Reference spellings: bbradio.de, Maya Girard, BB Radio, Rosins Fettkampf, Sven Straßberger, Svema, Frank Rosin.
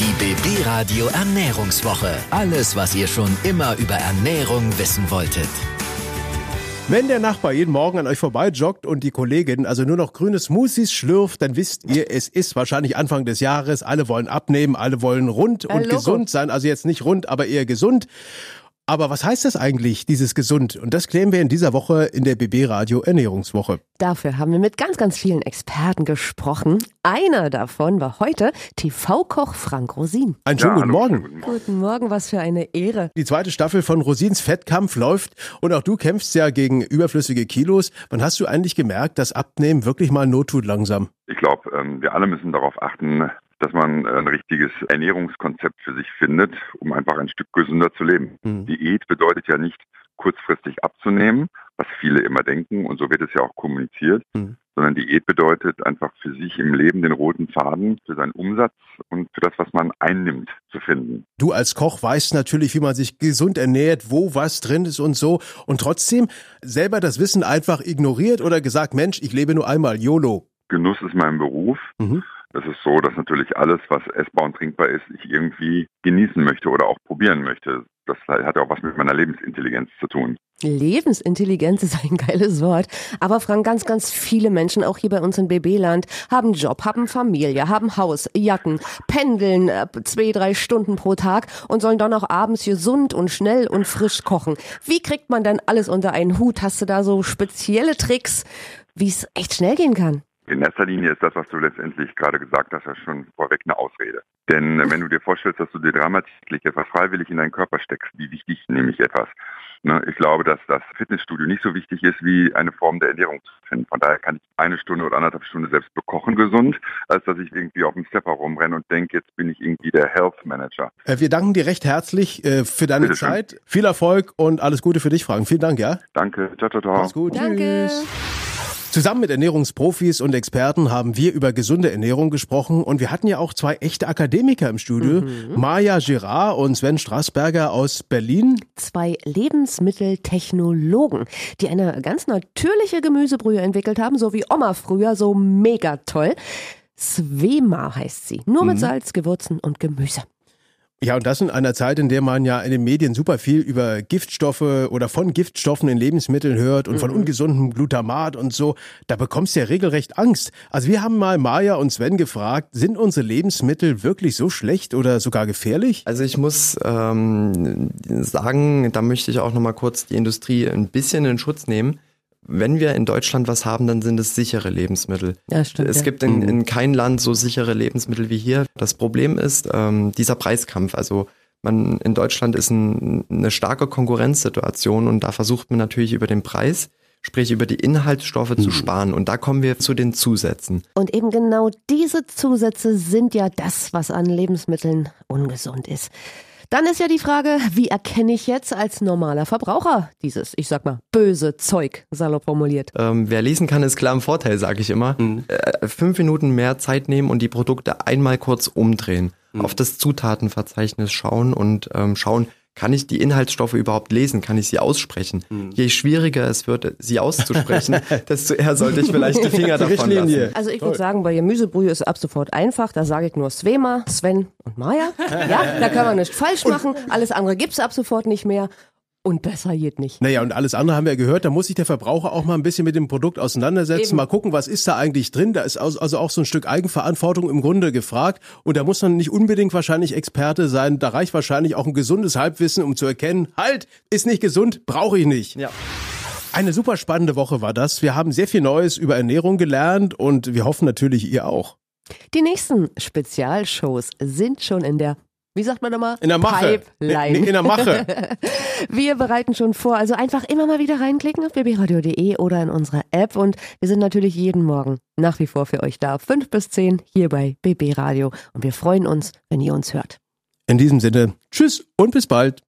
Die BB Radio Ernährungswoche. Alles, was ihr schon immer über Ernährung wissen wolltet. Wenn der Nachbar jeden Morgen an euch vorbei joggt und die Kollegin also nur noch grüne Smoothies schlürft, dann wisst ihr, es ist wahrscheinlich Anfang des Jahres. Alle wollen abnehmen, alle wollen rund und gesund sein. Also jetzt nicht rund, aber eher gesund. Aber was heißt das eigentlich, dieses Gesund? Und das klären wir in dieser Woche in der BB Radio Ernährungswoche. Dafür haben wir mit ganz, ganz vielen Experten gesprochen. Einer davon war heute TV-Koch Frank Rosin. Einen schönen guten Morgen. Guten Morgen, was für eine Ehre. Die zweite Staffel von Rosins Fettkampf läuft und auch du kämpfst ja gegen überflüssige Kilos. Wann hast du eigentlich gemerkt, dass Abnehmen wirklich mal Not tut langsam? Ich glaube, wir alle müssen darauf achten, dass man ein richtiges Ernährungskonzept für sich findet, um einfach ein Stück gesünder zu leben. Mhm. Diät bedeutet ja nicht, kurzfristig abzunehmen, was viele immer denken und so wird es ja auch kommuniziert, sondern Diät bedeutet einfach für sich im Leben den roten Faden, für seinen Umsatz und für das, was man einnimmt, zu finden. Du als Koch weißt natürlich, wie man sich gesund ernährt, wo was drin ist und so und trotzdem selber das Wissen einfach ignoriert oder gesagt, Mensch, ich lebe nur einmal, YOLO. Genuss ist mein Beruf. Mhm. Es ist so, dass natürlich alles, was essbar und trinkbar ist, ich irgendwie genießen möchte oder auch probieren möchte. Das hat ja auch was mit meiner Lebensintelligenz zu tun. Lebensintelligenz ist ein geiles Wort. Aber Frank, ganz, ganz viele Menschen, auch hier bei uns in BB-Land, haben Job, haben Familie, haben Haus, Jacken, pendeln 2-3 Stunden pro Tag und sollen dann auch abends gesund und schnell und frisch kochen. Wie kriegt man denn alles unter einen Hut? Hast du da so spezielle Tricks, wie es echt schnell gehen kann? In erster Linie ist das, was du letztendlich gerade gesagt hast, ja schon vorweg eine Ausrede. Denn wenn du dir vorstellst, dass du dir dramatisch etwas freiwillig in deinen Körper steckst, wie wichtig nehme ich etwas? Ich glaube, dass das Fitnessstudio nicht so wichtig ist, wie eine Form der Ernährung zu finden. Von daher kann ich 1 Stunde oder 1,5 Stunden selbst bekochen gesund, als dass ich irgendwie auf dem Stepper rumrenne und denke, jetzt bin ich irgendwie der Health Manager. Wir danken dir recht herzlich für deine Zeit. Schön. Viel Erfolg und alles Gute für dich, Frank. Vielen Dank, ja? Danke. Ciao, ciao, ciao. Mach's gut. Danke. Tschüss. Zusammen mit Ernährungsprofis und Experten haben wir über gesunde Ernährung gesprochen und wir hatten ja auch 2 echte Akademiker im Studio, Maya Girard und Sven Straßberger aus Berlin. 2 Lebensmitteltechnologen, die eine ganz natürliche Gemüsebrühe entwickelt haben, so wie Oma früher, so mega toll. Svema heißt sie, nur mit Salz, Gewürzen und Gemüse. Ja, und das in einer Zeit, in der man ja in den Medien super viel über Giftstoffe oder von Giftstoffen in Lebensmitteln hört und von ungesundem Glutamat und so, da bekommst du ja regelrecht Angst. Also wir haben mal Maya und Sven gefragt, sind unsere Lebensmittel wirklich so schlecht oder sogar gefährlich? Also ich muss sagen, da möchte ich auch nochmal kurz die Industrie ein bisschen in Schutz nehmen. Wenn wir in Deutschland was haben, dann sind es sichere Lebensmittel. Ja, stimmt, es gibt in keinem Land so sichere Lebensmittel wie hier. Das Problem ist dieser Preiskampf. Also in Deutschland ist eine starke Konkurrenzsituation und da versucht man natürlich über den Preis, sprich über die Inhaltsstoffe zu sparen. Und da kommen wir zu den Zusätzen. Und eben genau diese Zusätze sind ja das, was an Lebensmitteln ungesund ist. Dann ist ja die Frage, wie erkenne ich jetzt als normaler Verbraucher dieses, ich sag mal, böse Zeug, salopp formuliert? Wer lesen kann, ist klar im Vorteil, sage ich immer. 5 Minuten mehr Zeit nehmen und die Produkte einmal kurz umdrehen. Auf das Zutatenverzeichnis schauen und schauen, kann ich die Inhaltsstoffe überhaupt lesen? Kann ich sie aussprechen? Je schwieriger es wird, sie auszusprechen, desto eher sollte ich vielleicht die Finger davon lassen. Also ich würde sagen, bei Gemüsebrühe ist es ab sofort einfach. Da sage ich nur Svema, Sven und Maya. Ja, da können wir nichts falsch machen. Alles andere gibt es ab sofort nicht mehr. Und besser geht nicht. Naja, und alles andere haben wir gehört, da muss sich der Verbraucher auch mal ein bisschen mit dem Produkt auseinandersetzen, mal gucken, was ist da eigentlich drin. Da ist also auch so ein Stück Eigenverantwortung im Grunde gefragt. Und da muss man nicht unbedingt wahrscheinlich Experte sein. Da reicht wahrscheinlich auch ein gesundes Halbwissen, um zu erkennen, halt, ist nicht gesund, brauche ich nicht. Ja. Eine super spannende Woche war das. Wir haben sehr viel Neues über Ernährung gelernt und wir hoffen natürlich, ihr auch. Die nächsten Spezialshows sind schon in der, wie sagt man nochmal? In der Mache. Pipeline. In der Mache. Wir bereiten schon vor. Also einfach immer mal wieder reinklicken auf bbradio.de oder in unserer App. Und wir sind natürlich jeden Morgen nach wie vor für euch da. 5 bis 10 hier bei BB Radio. Und wir freuen uns, wenn ihr uns hört. In diesem Sinne, tschüss und bis bald.